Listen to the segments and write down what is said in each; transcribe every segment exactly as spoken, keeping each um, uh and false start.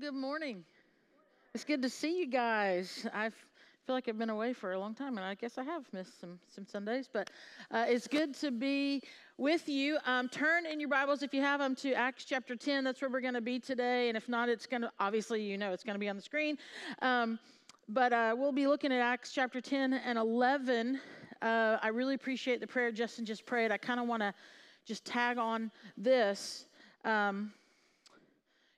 Well, good morning. It's good to see you guys. I feel like I've been away for a long time, and I guess I have missed some, some Sundays, but uh, it's good to be with you. Um, turn in your Bibles, if you have them, to Acts chapter ten. That's where we're going to be today, and if not, it's going to, obviously, you know, it's going to be on the screen. Um, but uh, we'll be looking at Acts chapter ten and eleven. Uh, I really appreciate the prayer Justin just prayed. I kind of want to just tag on this. Um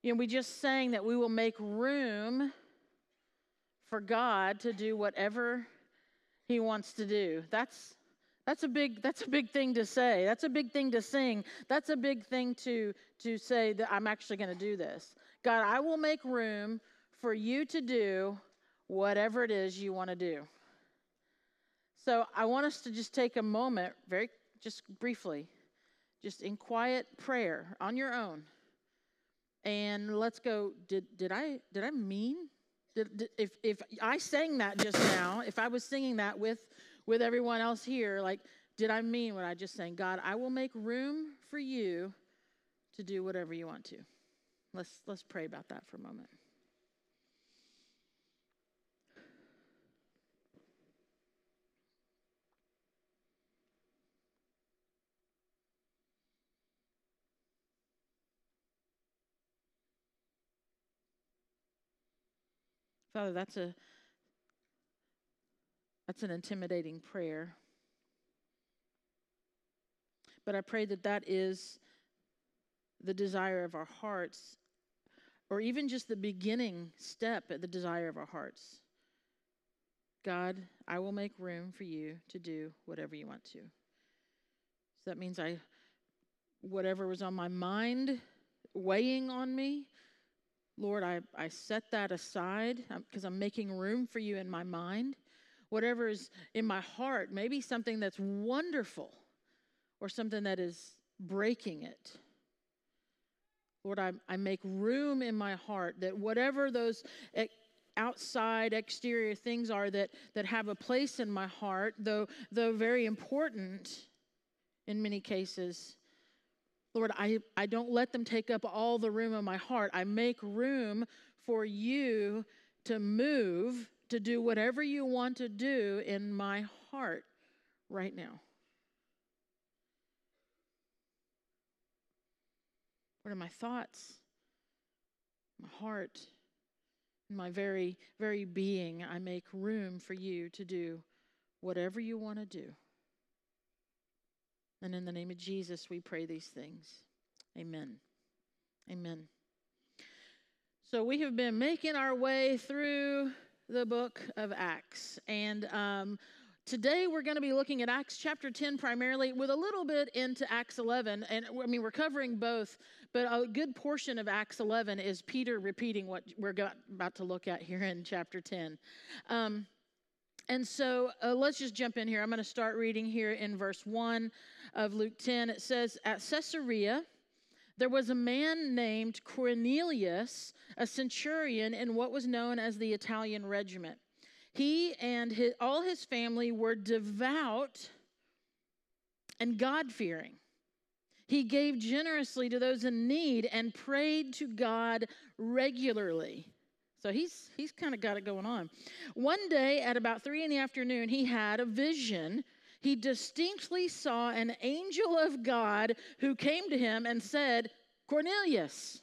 You know, we just sang that we will make room for God to do whatever He wants to do. That's that's a big that's a big thing to say. That's a big thing to sing. That's a big thing to to say that I'm actually going to do this. God, I will make room for you to do whatever it is you want to do. So I want us to just take a moment, very just briefly, just in quiet prayer on your own. And let's go, did did I did I mean? Did, did, if if I sang that just now, if I was singing that with with everyone else here, like, did I mean what I just sang? God, I will make room for you to do whatever you want to. Let's let's pray about that for a moment. Father, that's a that's an intimidating prayer. But I pray that that is the desire of our hearts, or even just the beginning step at the desire of our hearts. God, I will make room for you to do whatever you want to. So that means I, whatever was on my mind, weighing on me, Lord, I, I set that aside because I'm making room for you in my mind. Whatever is in my heart, maybe something that's wonderful or something that is breaking it. Lord, I, I make room in my heart that whatever those outside exterior things are that, that have a place in my heart, though, though very important in many cases, Lord, I, I don't let them take up all the room of my heart. I make room for you to move, to do whatever you want to do in my heart right now. What are my thoughts, my heart, my very, very being? I make room for you to do whatever you want to do. And in the name of Jesus, we pray these things. Amen. Amen. So we have been making our way through the book of Acts. And um, today we're going to be looking at Acts chapter ten primarily, with a little bit into Acts eleven. And I mean, we're covering both, but a good portion of Acts eleven is Peter repeating what we're about to look at here in chapter ten. Um And so uh, let's just jump in here. I'm going to start reading here in verse one of Luke ten. It says, at Caesarea, there was a man named Cornelius, a centurion in what was known as the Italian regiment. He and his, all his family were devout and God-fearing. He gave generously to those in need and prayed to God regularly. So he's he's kind of got it going on. One day at about three in the afternoon, he had a vision. He distinctly saw an angel of God who came to him and said, Cornelius.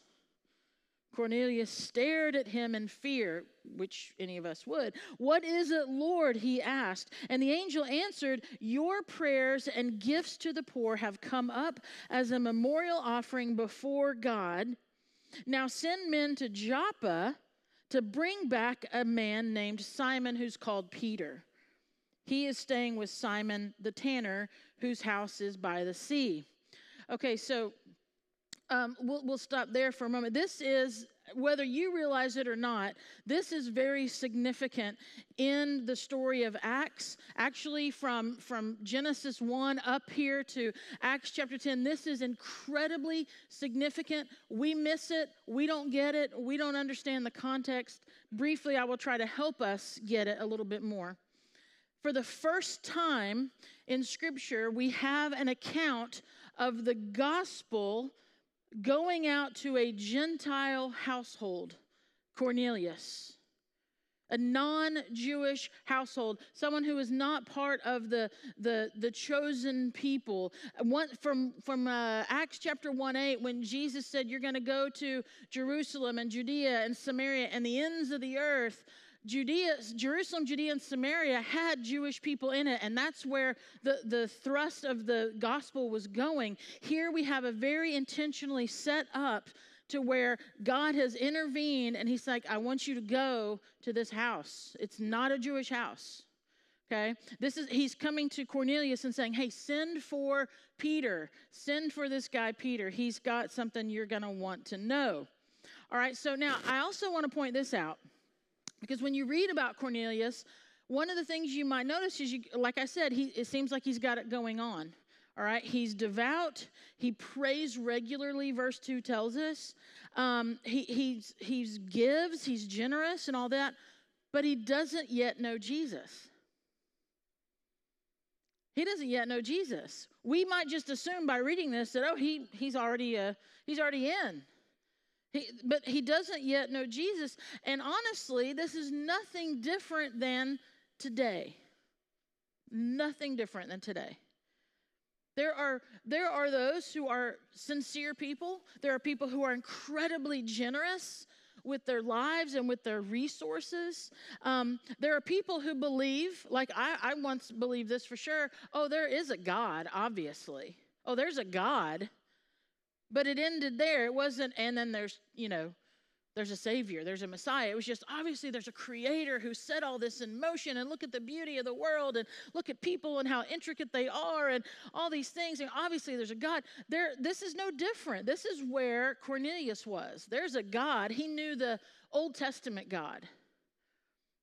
Cornelius stared at him in fear, which any of us would. What is it, Lord? He asked. And the angel answered, your prayers and gifts to the poor have come up as a memorial offering before God. Now send men to Joppa to bring back a man named Simon, who's called Peter. He is staying with Simon the tanner, whose house is by the sea. Okay, so um, we'll, we'll stop there for a moment. This is, whether you realize it or not, this is very significant in the story of Acts. Actually, from, from Genesis one up here to Acts chapter ten, this is incredibly significant. We miss it. We don't get it. We don't understand the context. Briefly, I will try to help us get it a little bit more. For the first time in Scripture, we have an account of the gospel going out to a Gentile household, Cornelius, a non-Jewish household, someone who is not part of the, the, the chosen people. One, from from uh, Acts chapter one eight, when Jesus said, you're going to go to Jerusalem and Judea and Samaria and the ends of the earth, Judea, Jerusalem, Judea, and Samaria had Jewish people in it, and that's where the, the thrust of the gospel was going. Here we have a very intentionally set up to where God has intervened, and he's like, I want you to go to this house. It's not a Jewish house, okay? This is, he's coming to Cornelius and saying, hey, send for Peter. Send for this guy, Peter. He's got something you're going to want to know. All right, so now I also want to point this out. Because when you read about Cornelius, one of the things you might notice is, you, like I said, he, it seems like he's got it going on, all right? He's devout. He prays regularly, verse two tells us. Um, he he's, he's gives, he's generous and all that, but he doesn't yet know Jesus. He doesn't yet know Jesus. We might just assume by reading this that, oh, he, he's, already, uh, he's already in. He, but he doesn't yet know Jesus. And honestly, this is nothing different than today. Nothing different than today. There are, there are those who are sincere people. There are people who are incredibly generous with their lives and with their resources. Um, there are people who believe, like I, I once believed this for sure, oh, there is a God, obviously. Oh, there's a God. But it ended there. It wasn't, and then there's, you know, there's a Savior, there's a Messiah. It was just, obviously, there's a Creator who set all this in motion, and look at the beauty of the world, and look at people and how intricate they are, and all these things, and obviously there's a God. There, this is no different. This is where Cornelius was. There's a God. He knew the Old Testament God.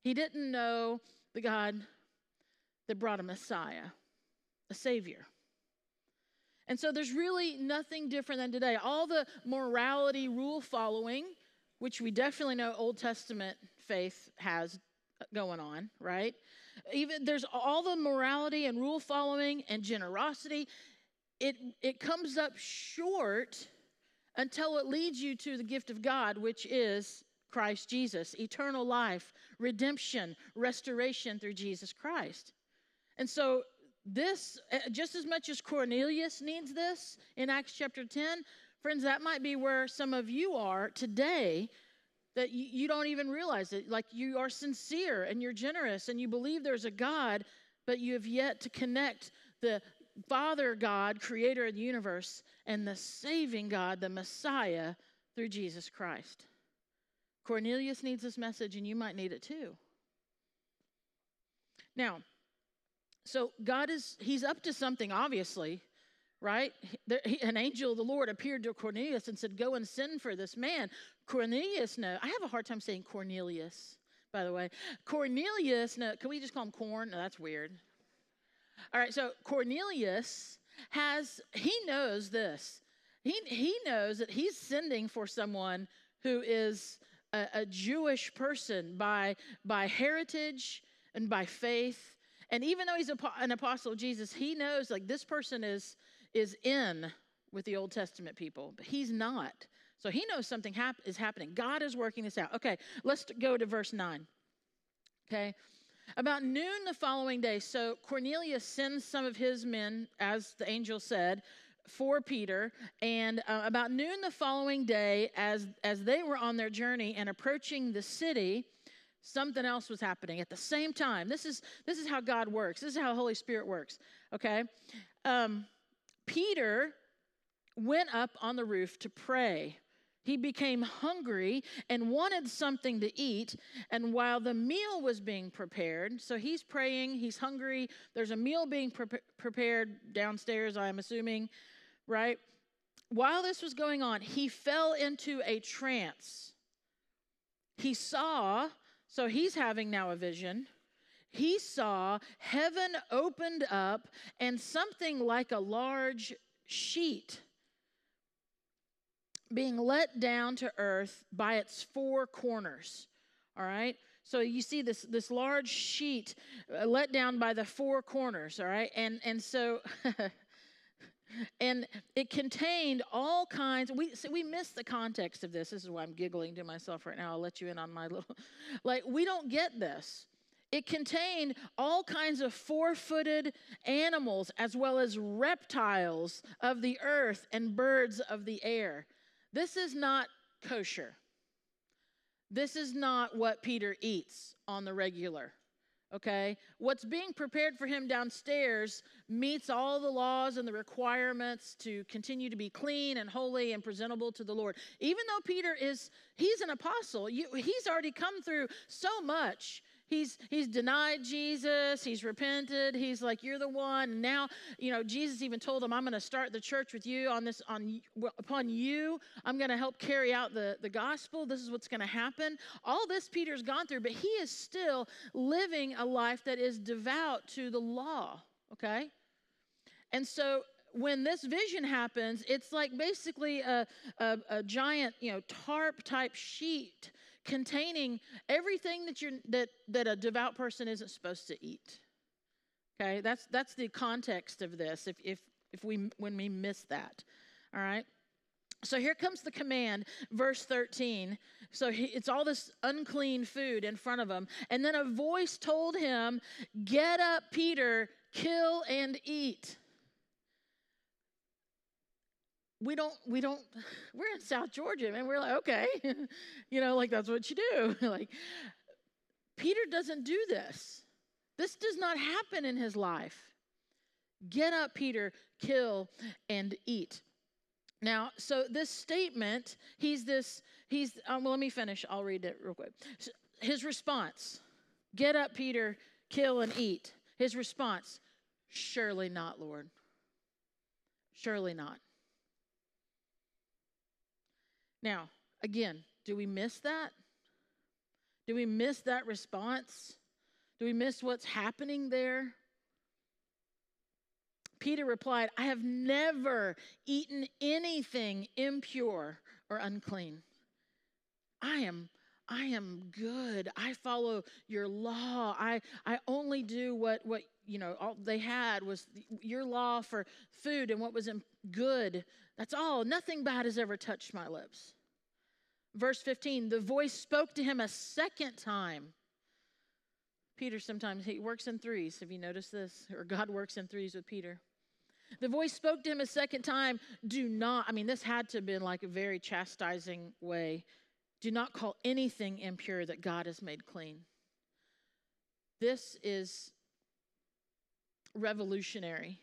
He didn't know the God that brought a Messiah, a Savior. And so there's really nothing different than today. All the morality rule following, which we definitely know Old Testament faith has going on, right? Even there's all the morality and rule following and generosity. It, it comes up short until it leads you to the gift of God, which is Christ Jesus, eternal life, redemption, restoration through Jesus Christ. And so this, just as much as Cornelius needs this in Acts chapter ten, friends, that might be where some of you are today, that you, you don't even realize it. Like, you are sincere and you're generous and you believe there's a God, but you have yet to connect the Father God, creator of the universe, and the saving God, the Messiah, through Jesus Christ. Cornelius needs this message, and you might need it too. Now, so God is, he's up to something, obviously, right? There, he, an angel of the Lord appeared to Cornelius and said, go and send for this man. Cornelius, no. I have a hard time saying Cornelius, by the way. Cornelius, no. Can we just call him Corn? No, that's weird. All right, so Cornelius has, he knows this. He, he knows that he's sending for someone who is a, a Jewish person by, by heritage and by faith. And even though he's an apostle of Jesus, he knows, like, this person is, is in with the Old Testament people, but he's not. So he knows something hap- is happening. God is working this out. Okay, let's go to verse nine. Okay, about noon the following day, so Cornelius sends some of his men, as the angel said, for Peter. And uh, about noon the following day, as, as they were on their journey and approaching the city, something else was happening at the same time. This is this is how God works. This is how the Holy Spirit works, okay? Um, Peter went up on the roof to pray. He became hungry and wanted something to eat, and while the meal was being prepared, so he's praying, he's hungry, there's a meal being pre- prepared downstairs, I'm assuming, right? While this was going on, he fell into a trance. He saw... So he's having now a vision. He saw heaven opened up and something like a large sheet being let down to earth by its four corners, all right? So you see this, this large sheet let down by the four corners, all right? And, and so And it contained all kinds. We so we missed the context of this. This is why I'm giggling to myself right now. I'll let you in on my little. Like, we don't get this. It contained all kinds of four-footed animals as well as reptiles of the earth and birds of the air. This is not kosher. This is not what Peter eats on the regular. Okay, what's being prepared for him downstairs meets all the laws and the requirements to continue to be clean and holy and presentable to the Lord. Even though Peter is, he's an apostle, you, he's already come through so much. He's he's denied Jesus, he's repented, he's like, you're the one. Now, you know, Jesus even told him, I'm going to start the church with you on this, on upon you. I'm going to help carry out the, the gospel. This is what's going to happen. All this Peter's gone through, but he is still living a life that is devout to the law, okay? And so when this vision happens, it's like basically a, a, a giant, you know, tarp-type sheet containing everything that you're that that a devout person isn't supposed to eat. Okay, that's that's the context of this. If if if we when we miss that, all right. So here comes the command, verse thirteen. So he, it's all this unclean food in front of him, and then a voice told him, "Get up, Peter, kill and eat." We don't, we don't, we're in South Georgia, man. We're like, okay, you know, like that's what you do. Like, Peter doesn't do this. This does not happen in his life. Get up, Peter, kill and eat. Now, so this statement, he's this, he's, um, well, let me finish. I'll read it real quick. So his response, get up, Peter, kill and eat. His response, surely not, Lord. Surely not. Now, again, do we miss that? Do we miss that response? Do we miss what's happening there? Peter replied, I have never eaten anything impure or unclean. I am, I am good. I follow your law. I, I only do what, what you know, all they had was your law for food and what was good. That's all. Nothing bad has ever touched my lips. Verse fifteen, the voice spoke to him a second time. Peter sometimes, he works in threes. Have you noticed this? Or God works in threes with Peter. The voice spoke to him a second time. Do not, I mean, this had to have been like a very chastising way. Do not call anything impure that God has made clean. This is revolutionary.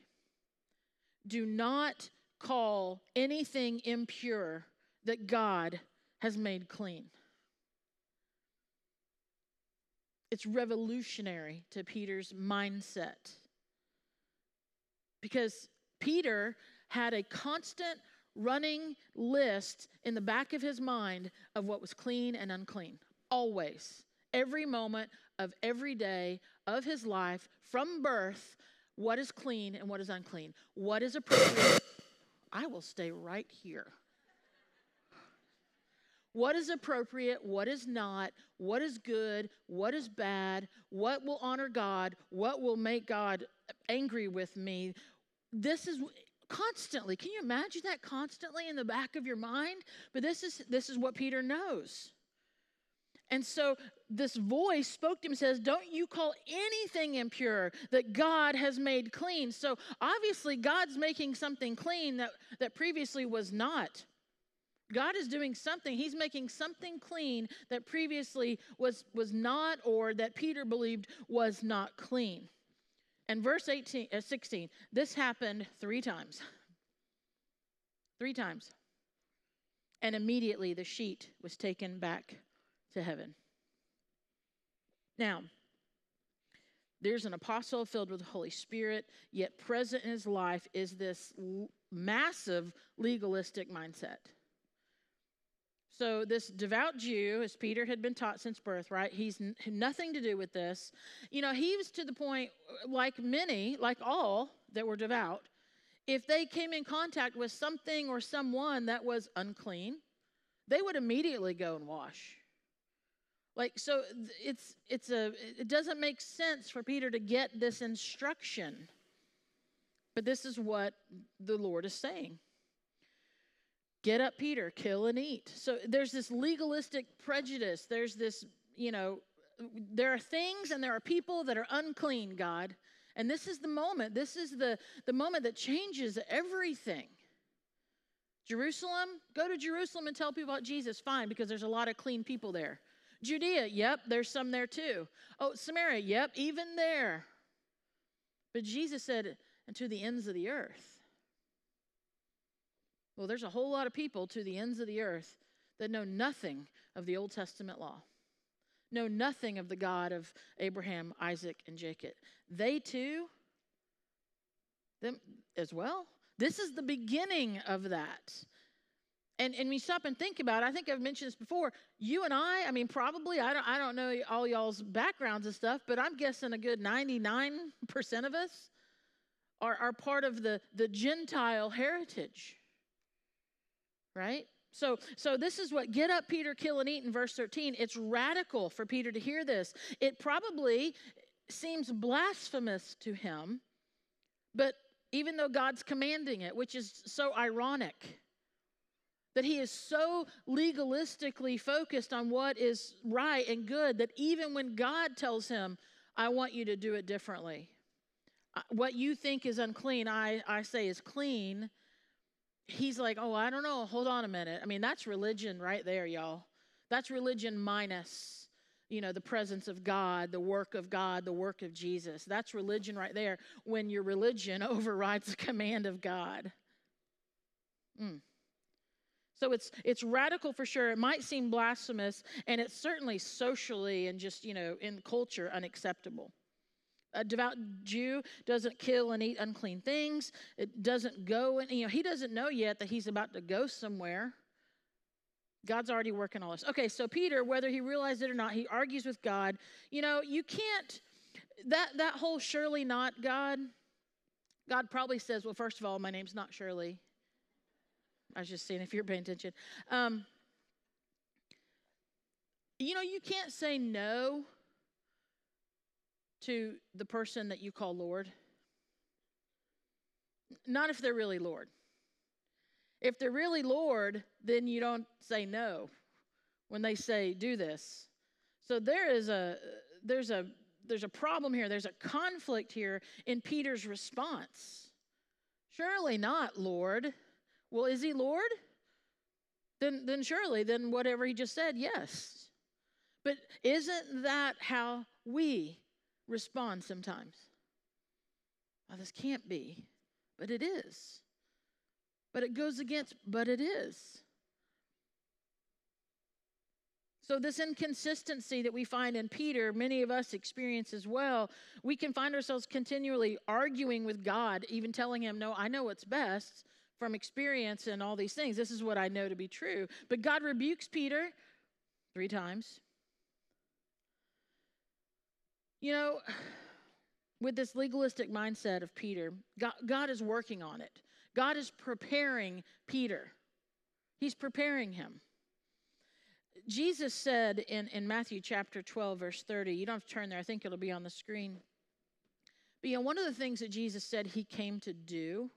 Do not call anything impure that God has made clean. It's revolutionary to Peter's mindset, because Peter had a constant running list in the back of his mind of what was clean and unclean, always. Every moment of every day of his life from birth, what is clean and what is unclean? What is appropriate? I will stay right here. What is appropriate? What is not? What is good? What is bad? What will honor God? What will make God angry with me? This is constantly. Can you imagine that constantly in the back of your mind? But this is this is what Peter knows. And so this voice spoke to him and says, don't you call anything impure that God has made clean. So obviously God's making something clean that, that previously was not. God is doing something. He's making something clean that previously was, was not, or that Peter believed was not clean. And verse eighteen, uh, sixteen, this happened three times. Three times. And immediately the sheet was taken back to heaven. Now, there's an apostle filled with the Holy Spirit, yet present in his life is this l- massive legalistic mindset. So this devout Jew, as Peter had been taught since birth, right? He's n- nothing to do with this. You know, he was to the point, like many, like all that were devout, if they came in contact with something or someone that was unclean, they would immediately go and wash. Like, so it's it's a it doesn't make sense for Peter to get this instruction. But this is what the Lord is saying. Get up, Peter, kill and eat. So there's this legalistic prejudice. There's this, you know, there are things and there are people that are unclean, God. And this is the moment. This is the, the moment that changes everything. Jerusalem, go to Jerusalem and tell people about Jesus. Fine, because there's a lot of clean people there. Judea, yep, there's some there too. Oh, Samaria, yep, even there. But Jesus said, and to the ends of the earth. Well, there's a whole lot of people to the ends of the earth that know nothing of the Old Testament law, know nothing of the God of Abraham, Isaac, and Jacob. They too, them as well. This is the beginning of that. And and we stop and think about it. I think I've mentioned this before. You and I, I mean, probably, I don't, I don't know all y'all's backgrounds and stuff, but I'm guessing a good ninety-nine percent of us are, are part of the, the Gentile heritage, right? So, so this is what, get up, Peter, kill and eat in verse thirteen. It's radical for Peter to hear this. It probably seems blasphemous to him, but even though God's commanding it, which is so ironic, that he is so legalistically focused on what is right and good that even when God tells him, I want you to do it differently. What you think is unclean, I, I say is clean. He's like, oh, I don't know. Hold on a minute. I mean, that's religion right there, y'all. That's religion minus, you know, the presence of God, the work of God, the work of Jesus. That's religion right there when your religion overrides the command of God. Mm. So it's it's radical for sure. It might seem blasphemous, and it's certainly socially and just, you know, in culture unacceptable. A devout Jew doesn't kill and eat unclean things. It doesn't go, and you know, he doesn't know yet that he's about to go somewhere. God's already working all this. Okay, so Peter, whether he realized it or not, he argues with God. You know, you can't, that, that whole surely not God, God probably says, well, first of all, my name's not Shirley. I was just seeing if you're paying attention. Um, you know, you can't say no to the person that you call Lord. Not if they're really Lord. If they're really Lord, then you don't say no when they say do this. So there is a there's a there's a problem here. There's a conflict here in Peter's response. Surely not, Lord. Well, is he Lord? Then, then surely, then whatever he just said, yes. But isn't that how we respond sometimes? Well, this can't be, but it is. But it goes against, but it is. So this inconsistency that we find in Peter, many of us experience as well. We can find ourselves continually arguing with God, even telling him, no, I know what's best, from experience and all these things. This is what I know to be true. But God rebukes Peter three times. You know, with this legalistic mindset of Peter, God, God is working on it. God is preparing Peter. He's preparing him. Jesus said in, in Matthew chapter twelve, verse thirty, you don't have to turn there. I think it'll be on the screen. But, you know, one of the things that Jesus said he came to do,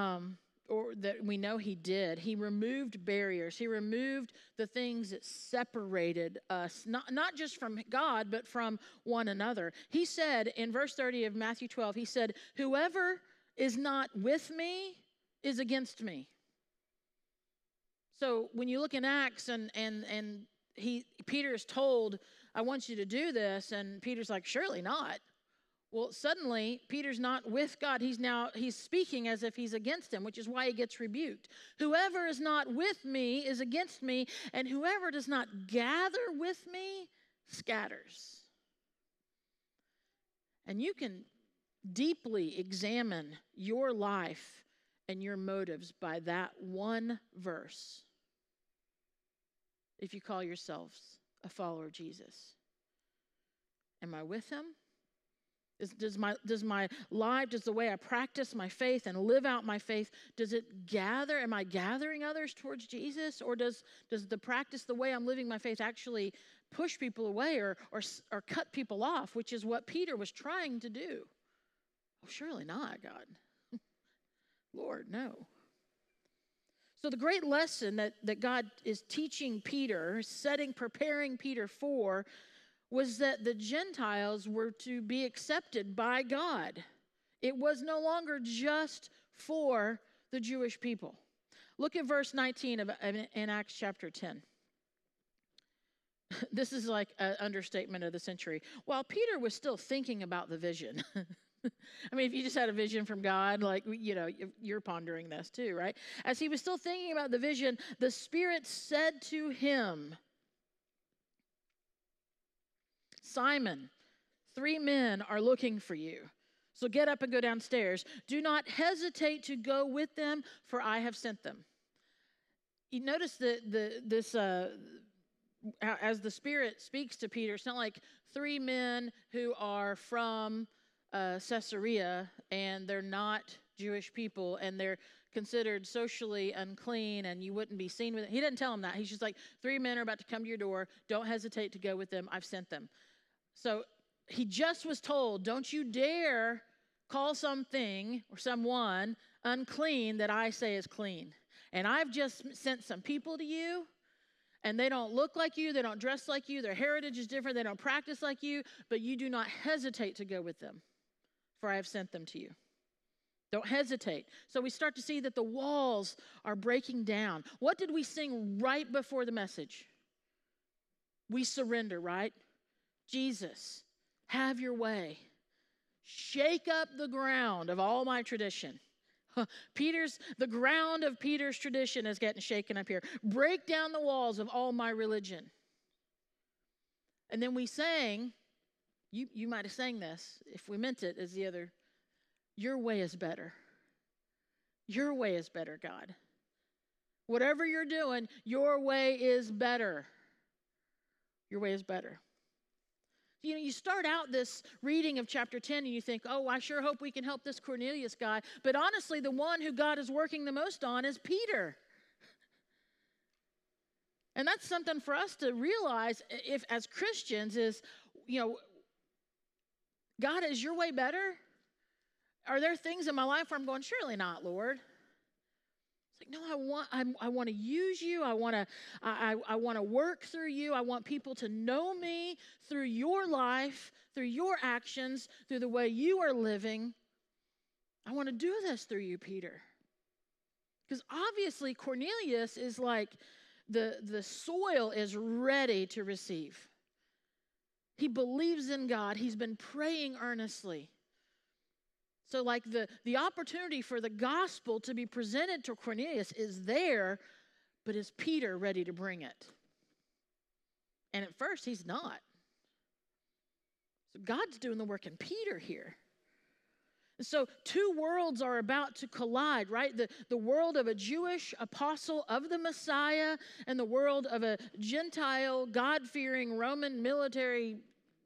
Um, or that we know he did. He removed barriers. He removed the things that separated us, not, not just from God, but from one another. He said in verse thirty of Matthew twelve, he said, whoever is not with me is against me. So when you look in Acts and, and, and he, Peter is told, I want you to do this. And Peter's like, surely not. Well, suddenly, Peter's not with God. He's now, he's speaking as if he's against him, which is why he gets rebuked. Whoever is not with me is against me, and whoever does not gather with me scatters. And you can deeply examine your life and your motives by that one verse, if you call yourselves a follower of Jesus. Am I with him? Does my, does my life, does the way I practice my faith and live out my faith, does it gather, am I gathering others towards Jesus? Or does, does the practice, the way I'm living my faith actually push people away or, or, or cut people off, which is what Peter was trying to do Oh, surely not, God. Lord, no. So the great lesson that, that God is teaching Peter, setting, preparing Peter for, was that the Gentiles were to be accepted by God. It was no longer just for the Jewish people. Look at verse nineteen of, in Acts chapter ten. This is like an understatement of the century. While Peter was still thinking about the vision, I mean, if you just had a vision from God, like, you know, you're pondering this too, right? As he was still thinking about the vision, the Spirit said to him, Simon, three men are looking for you. So get up and go downstairs. Do not hesitate to go with them, for I have sent them. You notice that the, this, uh, as the Spirit speaks to Peter, it's not like three men who are from uh, Caesarea and they're not Jewish people and they're considered socially unclean and you wouldn't be seen with them. He doesn't tell them that. He's just like, three men are about to come to your door. Don't hesitate to go with them. I've sent them. So he just was told, don't you dare call something or someone unclean that I say is clean. And I've just sent some people to you, and they don't look like you, they don't dress like you, their heritage is different, they don't practice like you, but you do not hesitate to go with them, for I have sent them to you. Don't hesitate. So we start to see that the walls are breaking down. What did we sing right before the message? We surrender, right? Jesus, have your way. Shake up the ground of all my tradition. Peter's, the ground of Peter's tradition is getting shaken up here. Break down the walls of all my religion. And then we sang, you, you might have sang this, if we meant it as the other, your way is better. Your way is better, God. Whatever you're doing, your way is better. Your way is better. You know, you start out this reading of chapter ten and you think, oh, I sure hope we can help this Cornelius guy. But honestly, the one who God is working the most on is Peter. And that's something for us to realize if as Christians is, you know, God, is your way better? Are there things in my life where I'm going, surely not, Lord? Like, no, I want I, I want to use you. I want to I, I want to work through you. I want people to know me through your life, through your actions, through the way you are living. I want to do this through you, Peter. Because obviously Cornelius is like the the soil is ready to receive. He believes in God. He's been praying earnestly. So like the, the opportunity for the gospel to be presented to Cornelius is there, but is Peter ready to bring it? And at first, he's not. So God's doing the work in Peter here. And so two worlds are about to collide, right? The, the world of a Jewish apostle of the Messiah and the world of a Gentile, God-fearing Roman military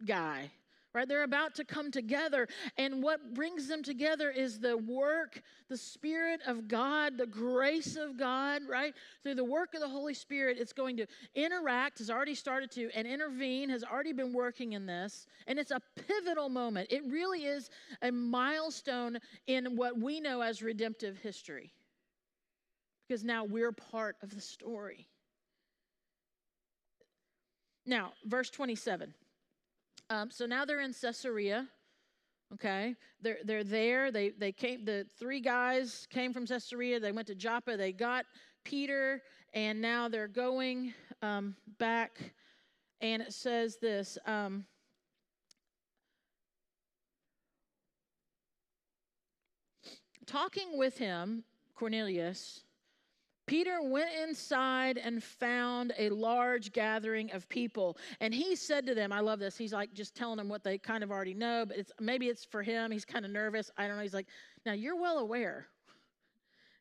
guy. Right, they're about to come together, and what brings them together is the work, the Spirit of God, the grace of God, right? Through the work of the Holy Spirit, it's going to interact, has already started to, and intervene, has already been working in this, and it's a pivotal moment. It really is a milestone in what we know as redemptive history, because now we're part of the story. Now, verse twenty-seven. Um, so now they're in Caesarea, okay? They're they're there. They they came. The three guys came from Caesarea. They went to Joppa. They got Peter, and now they're going um, back. And it says this. Um, Talking with him, Cornelius, Peter went inside and found a large gathering of people. And he said to them, I love this. He's like just telling them what they kind of already know, but it's maybe it's for him. He's kind of nervous. I don't know. He's like, now you're well aware.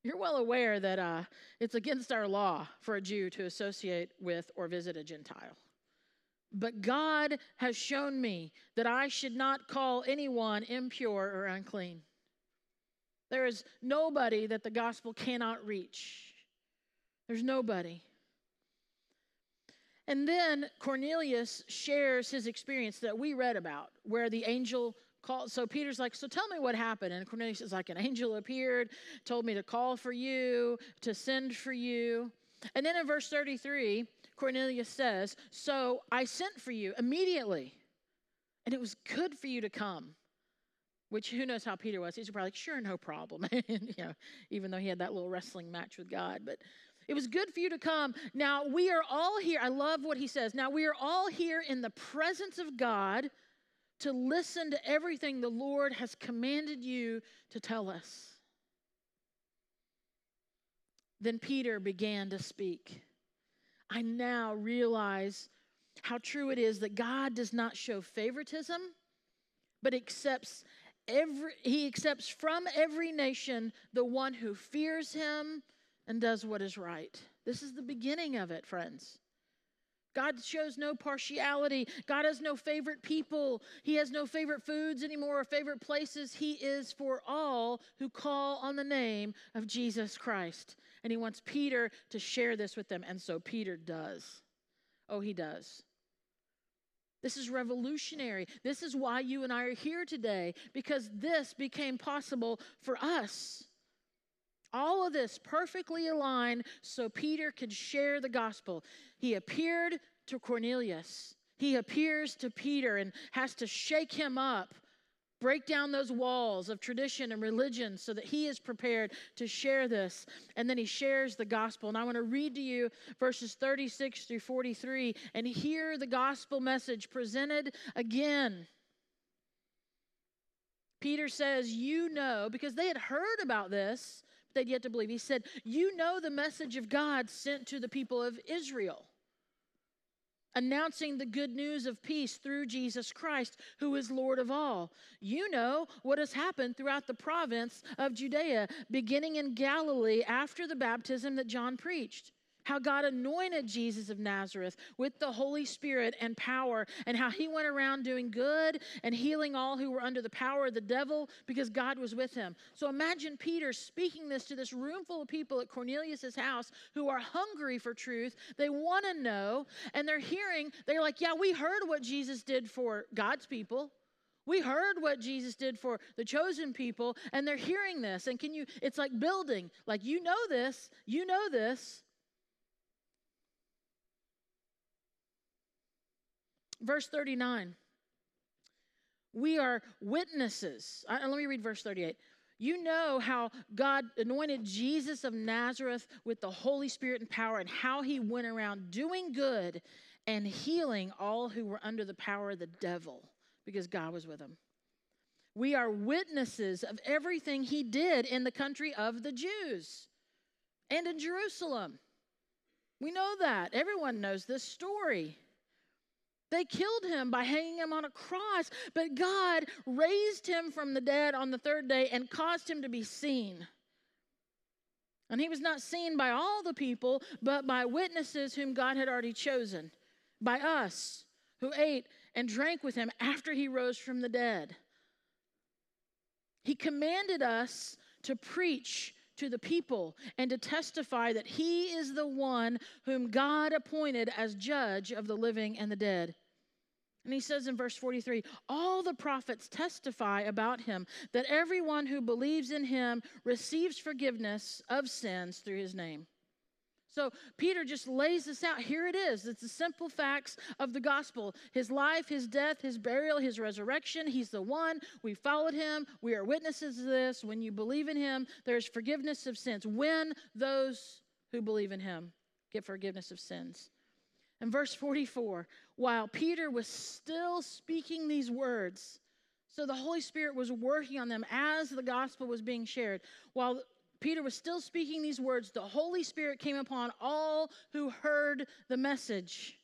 You're well aware that uh, it's against our law for a Jew to associate with or visit a Gentile. But God has shown me that I should not call anyone impure or unclean. There is nobody that the gospel cannot reach. There's nobody. And then Cornelius shares his experience that we read about, where the angel call. So Peter's like, so tell me what happened. And Cornelius is like, an angel appeared, told me to call for you, to send for you. And then in verse thirty-three, Cornelius says, so I sent for you immediately, and it was good for you to come. Which, who knows how Peter was. He's probably like, sure, no problem. you know, even though he had that little wrestling match with God. But it was good for you to come. Now, we are all here. I love what he says. Now, we are all here in the presence of God to listen to everything the Lord has commanded you to tell us. Then Peter began to speak. I now realize how true it is that God does not show favoritism, but accepts Every, he accepts from every nation the one who fears him and does what is right. This is the beginning of it, friends. God shows no partiality. God has no favorite people. He has no favorite foods anymore or favorite places. He is for all who call on the name of Jesus Christ. And he wants Peter to share this with them. And so Peter does. Oh, he does. This is revolutionary. This is why you and I are here today, because this became possible for us. All of this perfectly aligned so Peter could share the gospel. He appeared to Cornelius. He appears to Peter and has to shake him up, break down those walls of tradition and religion so that he is prepared to share this. And then he shares the gospel. And I want to read to you verses thirty-six through forty-three and hear the gospel message presented again. Peter says, you know, because they had heard about this, but they'd yet to believe. He said, you know the message of God sent to the people of Israel, announcing the good news of peace through Jesus Christ, who is Lord of all. You know what has happened throughout the province of Judea, beginning in Galilee after the baptism that John preached. How God anointed Jesus of Nazareth with the Holy Spirit and power, and how he went around doing good and healing all who were under the power of the devil, because God was with him. So imagine Peter speaking this to this room full of people at Cornelius' house who are hungry for truth. They want to know, and they're hearing, they're like, yeah, we heard what Jesus did for God's people. We heard what Jesus did for the chosen people, and they're hearing this. And can you, it's like building, like, you know this, you know this. Verse thirty-nine, we are witnesses. I, let me read verse thirty-eight. You know how God anointed Jesus of Nazareth with the Holy Spirit and power, and how he went around doing good and healing all who were under the power of the devil, because God was with him. We are witnesses of everything he did in the country of the Jews and in Jerusalem. We know that. Everyone knows this story. They killed him by hanging him on a cross, but God raised him from the dead on the third day and caused him to be seen. And he was not seen by all the people, but by witnesses whom God had already chosen, by us who ate and drank with him after he rose from the dead. He commanded us to preach to the people and to testify that he is the one whom God appointed as judge of the living and the dead. And he says in verse forty-three, all the prophets testify about him, that everyone who believes in him receives forgiveness of sins through his name. So Peter just lays this out. Here it is. It's the simple facts of the gospel. His life, his death, his burial, his resurrection. He's the one. We followed him. We are witnesses of this. When you believe in him, there's forgiveness of sins. When those who believe in him get forgiveness of sins. And verse forty-four, while Peter was still speaking these words, so the Holy Spirit was working on them as the gospel was being shared. While Peter was still speaking these words, the Holy Spirit came upon all who heard the message.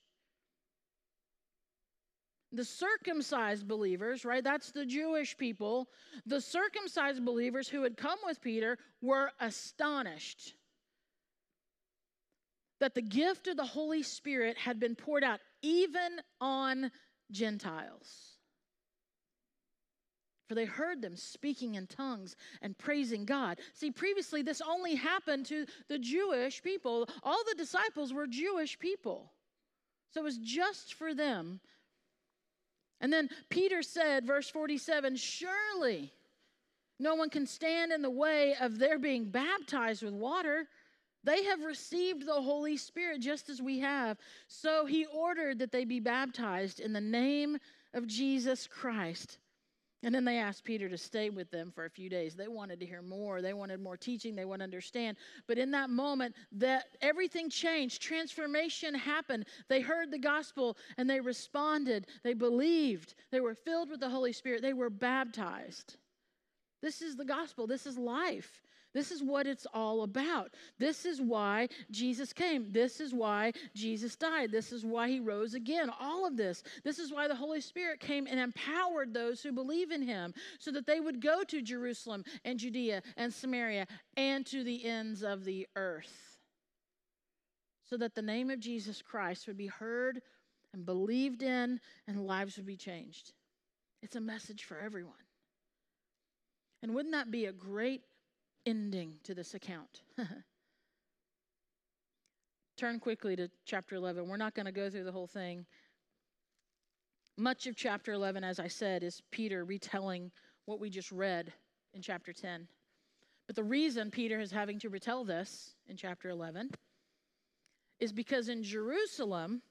The circumcised believers, right? That's the Jewish people. The circumcised believers who had come with Peter were astonished that the gift of the Holy Spirit had been poured out even on Gentiles. For they heard them speaking in tongues and praising God. See, previously this only happened to the Jewish people. All the disciples were Jewish people. So it was just for them. And then Peter said, verse forty-seven, surely no one can stand in the way of their being baptized with water. They have received the Holy Spirit just as we have. So he ordered that they be baptized in the name of Jesus Christ. And then they asked Peter to stay with them for a few days. They wanted to hear more. They wanted more teaching. They wanted to understand. But in that moment, that everything changed. Transformation happened. They heard the gospel, and they responded. They believed. They were filled with the Holy Spirit. They were baptized. This is the gospel. This is life. This is what it's all about. This is why Jesus came. This is why Jesus died. This is why he rose again. All of this. This is why the Holy Spirit came and empowered those who believe in him so that they would go to Jerusalem and Judea and Samaria and to the ends of the earth so that the name of Jesus Christ would be heard and believed in and lives would be changed. It's a message for everyone. And wouldn't that be a great ending to this account? Turn quickly to chapter eleven. We're not going to go through the whole thing. Much of chapter eleven, as I said, is Peter retelling what we just read in chapter ten. But the reason Peter is having to retell this in chapter eleven is because in Jerusalem,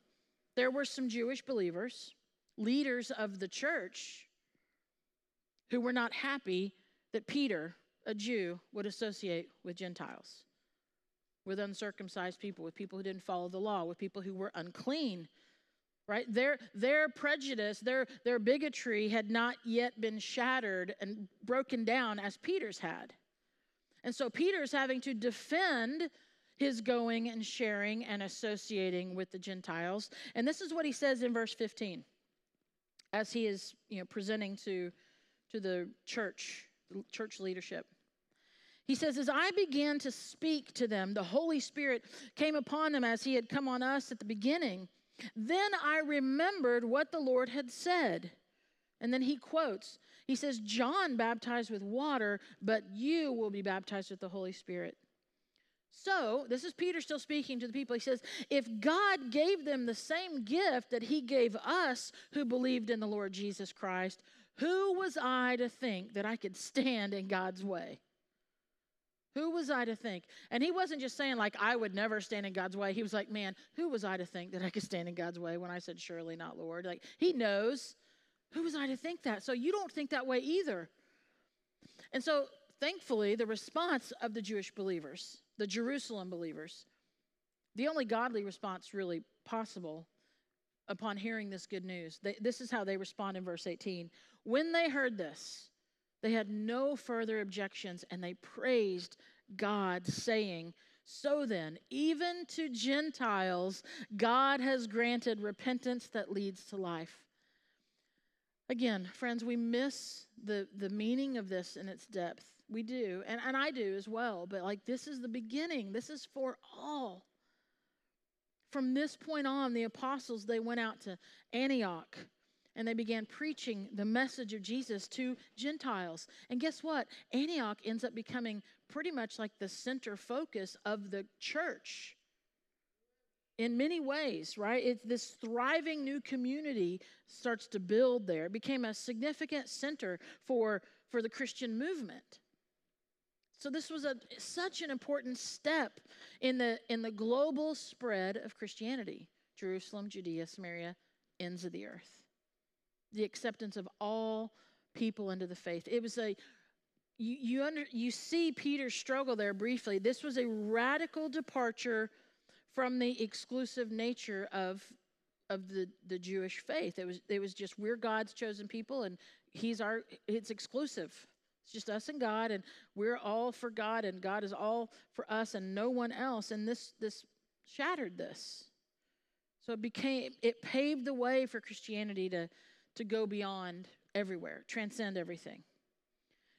there were some Jewish believers, leaders of the church, who were not happy that Peter, a Jew, would associate with Gentiles, with uncircumcised people, with people who didn't follow the law, with people who were unclean, right? Their, their prejudice, their, their bigotry had not yet been shattered and broken down as Peter's had. And so Peter's having to defend his going and sharing and associating with the Gentiles. And this is what he says in verse fifteen, as he is, you know, presenting to, to the church, the church leadership. He says, as I began to speak to them, the Holy Spirit came upon them as he had come on us at the beginning. Then I remembered what the Lord had said. And then he quotes, he says, John baptized with water, but you will be baptized with the Holy Spirit. So, this is Peter still speaking to the people. He says, if God gave them the same gift that he gave us who believed in the Lord Jesus Christ, who was I to think that I could stand in God's way? Who was I to think? And he wasn't just saying, like, I would never stand in God's way. He was like, man, who was I to think that I could stand in God's way when I said, surely not, Lord? Like, he knows. Who was I to think that? So you don't think that way either. And so, thankfully, the response of the Jewish believers, the Jerusalem believers, the only godly response really possible upon hearing this good news, they, this is how they respond in verse eighteen. When they heard this, they had no further objections, and they praised God, saying, so then, even to Gentiles, God has granted repentance that leads to life. Again, friends, we miss the, the meaning of this in its depth. We do, and, and I do as well, but like this is the beginning. This is for all. From this point on, the apostles, they went out to Antioch, and they began preaching the message of Jesus to Gentiles. And guess what? Antioch ends up becoming pretty much like the center focus of the church in many ways, right? It's this thriving new community starts to build there. It became a significant center for, for the Christian movement. So this was a, such an important step in the, in the global spread of Christianity. Jerusalem, Judea, Samaria, ends of the earth. The acceptance of all people into the faith. It was a, you, you, under, you see Peter's struggle there briefly. This was a radical departure from the exclusive nature of, of the, the Jewish faith. It was, it was just, we're God's chosen people, and he's our, it's exclusive. It's just us and God, and we're all for God, and God is all for us and no one else. And this this shattered this. So it became, it paved the way for Christianity to, to go beyond everywhere, transcend everything.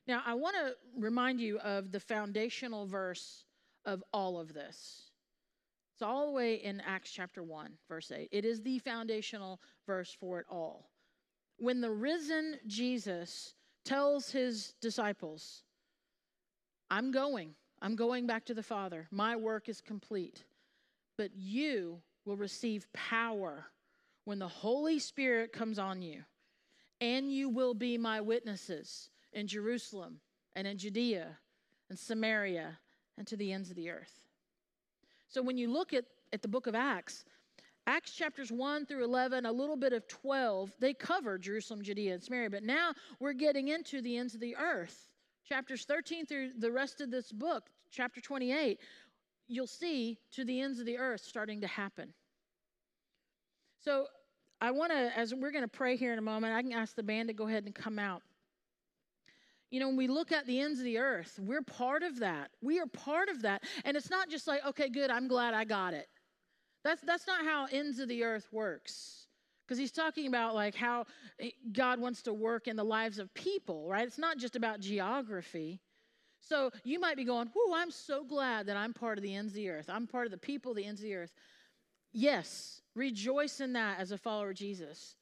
Now, I want to remind you of the foundational verse of all of this. It's all the way in Acts chapter one, verse eight. It is the foundational verse for it all. When the risen Jesus tells his disciples, I'm going. I'm going back to the Father. My work is complete. But you will receive power when the Holy Spirit comes on you. And you will be my witnesses in Jerusalem and in Judea and Samaria and to the ends of the earth. So when you look at, at the book of Acts, Acts chapters one through eleven, a little bit of twelve, they cover Jerusalem, Judea, and Samaria. But now we're getting into the ends of the earth. Chapters thirteen through the rest of this book, chapter twenty-eight, you'll see to the ends of the earth starting to happen. So I want to, as we're going to pray here in a moment, I can ask the band to go ahead and come out. You know, when we look at the ends of the earth, we're part of that. We are part of that. And it's not just like, okay, good, I'm glad I got it. That's, that's not how ends of the earth works. Because he's talking about like how God wants to work in the lives of people, right? It's not just about geography. So you might be going, whoo, I'm so glad that I'm part of the ends of the earth. I'm part of the people of the ends of the earth. Yes, rejoice in that as a follower of Jesus.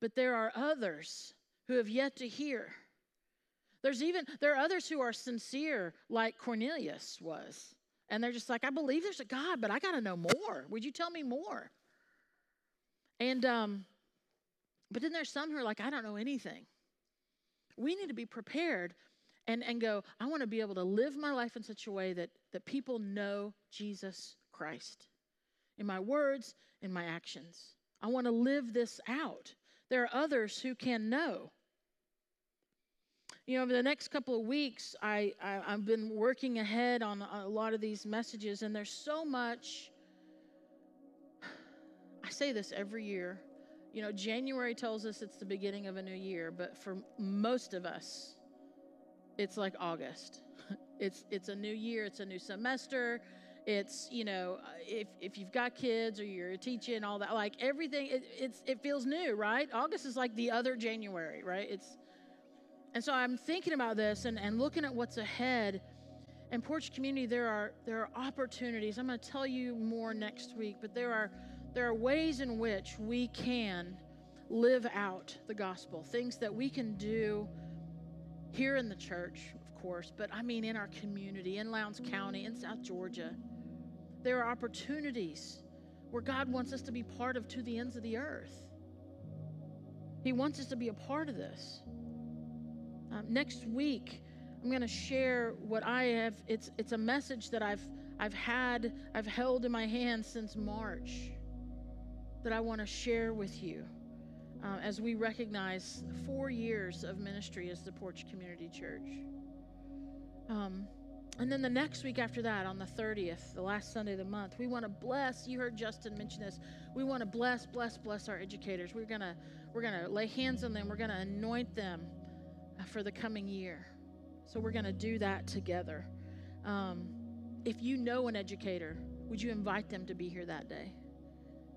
But there are others who have yet to hear. There's even, there are others who are sincere like Cornelius was. And they're just like, I believe there's a God, but I got to know more. Would you tell me more? And, um, but then there's some who are like, I don't know anything. We need to be prepared and, and go, I want to be able to live my life in such a way that, that people know Jesus Christ. In my words, in my actions. I want to live this out. There are others who can know. You know, over the next couple of weeks, I, I, I've been working ahead on a lot of these messages, and there's so much. I say this every year. You know, January tells us it's the beginning of a new year, but for most of us, it's like August. It's, it's a new year. It's a new semester. It's, you know, if, if you've got kids or you're teaching, all that, like everything, it, it's, it feels new, right? August is like the other January, right? It's, and so I'm thinking about this and, and looking at what's ahead. In Porch Community, there are there are opportunities. I'm going to tell you more next week, but there are there are ways in which we can live out the gospel, things that we can do here in the church, of course, but I mean in our community, in Lowndes County, in South Georgia. There are opportunities where God wants us to be part of to the ends of the earth. He wants us to be a part of this. Um, next week, I'm going to share what I have. It's it's a message that I've I've had I've held in my hand since March that I want to share with you uh, as we recognize four years of ministry as the Porch Community Church. Um, and then the next week after that, on the thirtieth, the last Sunday of the month, we want to bless. You heard Justin mention this. We want to bless, bless, bless our educators. We're gonna we're gonna lay hands on them. We're gonna anoint them for the coming year. So we're going to do that together. Um, if you know an educator, would you invite them to be here that day?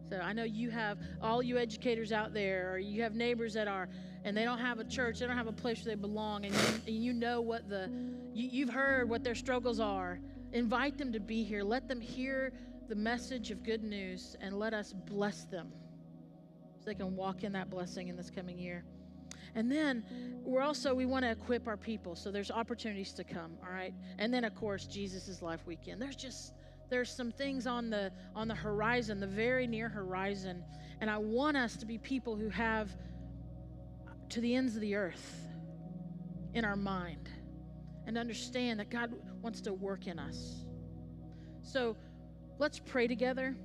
So I know you have all you educators out there, or you have neighbors that are, and they don't have a church, they don't have a place where they belong, and you, and you know what the, you, you've heard what their struggles are. Invite them to be here. Let them hear the message of good news, and let us bless them so they can walk in that blessing in this coming year. And then we're also, we want to equip our people. So there's opportunities to come, all right? And then, of course, Jesus' Life Weekend. There's just, there's some things on the, on the horizon, the very near horizon. And I want us to be people who have to the ends of the earth in our mind and understand that God wants to work in us. So let's pray together.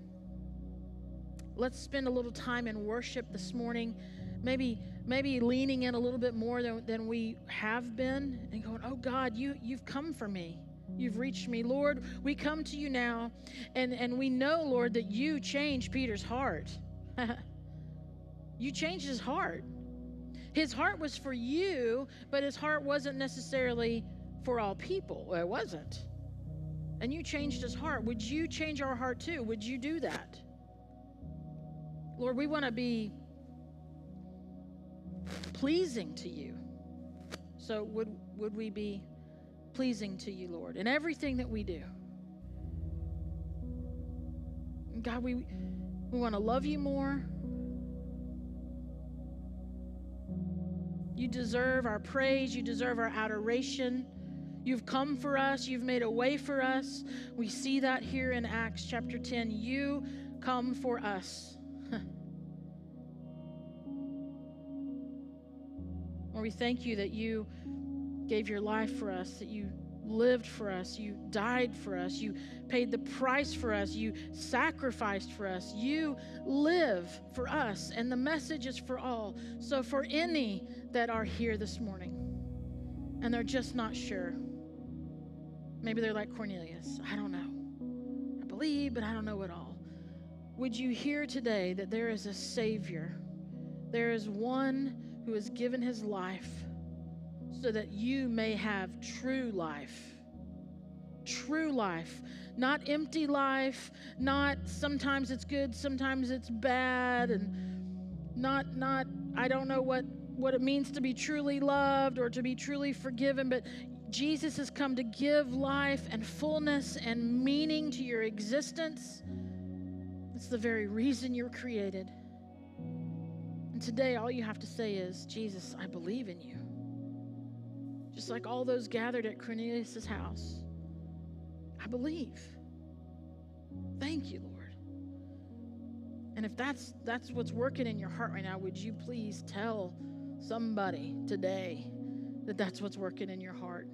Let's spend a little time in worship this morning. Maybe maybe leaning in a little bit more than, than we have been and going, oh, God, you, you've come for me. You've reached me. Lord, we come to you now, and, and we know, Lord, that you changed Peter's heart. You changed his heart. His heart was for you, but his heart wasn't necessarily for all people. Well, it wasn't. And you changed his heart. Would you change our heart too? Would you do that? Lord, we want to be pleasing to you. So would would we be pleasing to you, Lord, in everything that we do? And God, we we want to love you more. You deserve our praise. You deserve our adoration. You've come for us. You've made a way for us. We see that here in Acts chapter ten. You come for us. Lord, we thank you that you gave your life for us, that you lived for us, you died for us, you paid the price for us, you sacrificed for us, you live for us, and the message is for all. So for any that are here this morning and they're just not sure, maybe they're like Cornelius, I don't know, I believe, but I don't know it all. Would you hear today that there is a Savior? There is one who has given his life so that you may have true life. True life, not empty life, not sometimes it's good, sometimes it's bad, and not, not I don't know what, what it means to be truly loved or to be truly forgiven, but Jesus has come to give life and fullness and meaning to your existence. It's the very reason you're created. And today, all you have to say is, Jesus, I believe in you. Just like all those gathered at Cornelius' house. I believe. Thank you, Lord. And if that's that's what's working in your heart right now, would you please tell somebody today that that's what's working in your heart?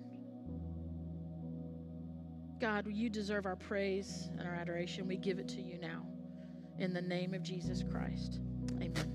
God, you deserve our praise and our adoration. We give it to you now. In the name of Jesus Christ, amen.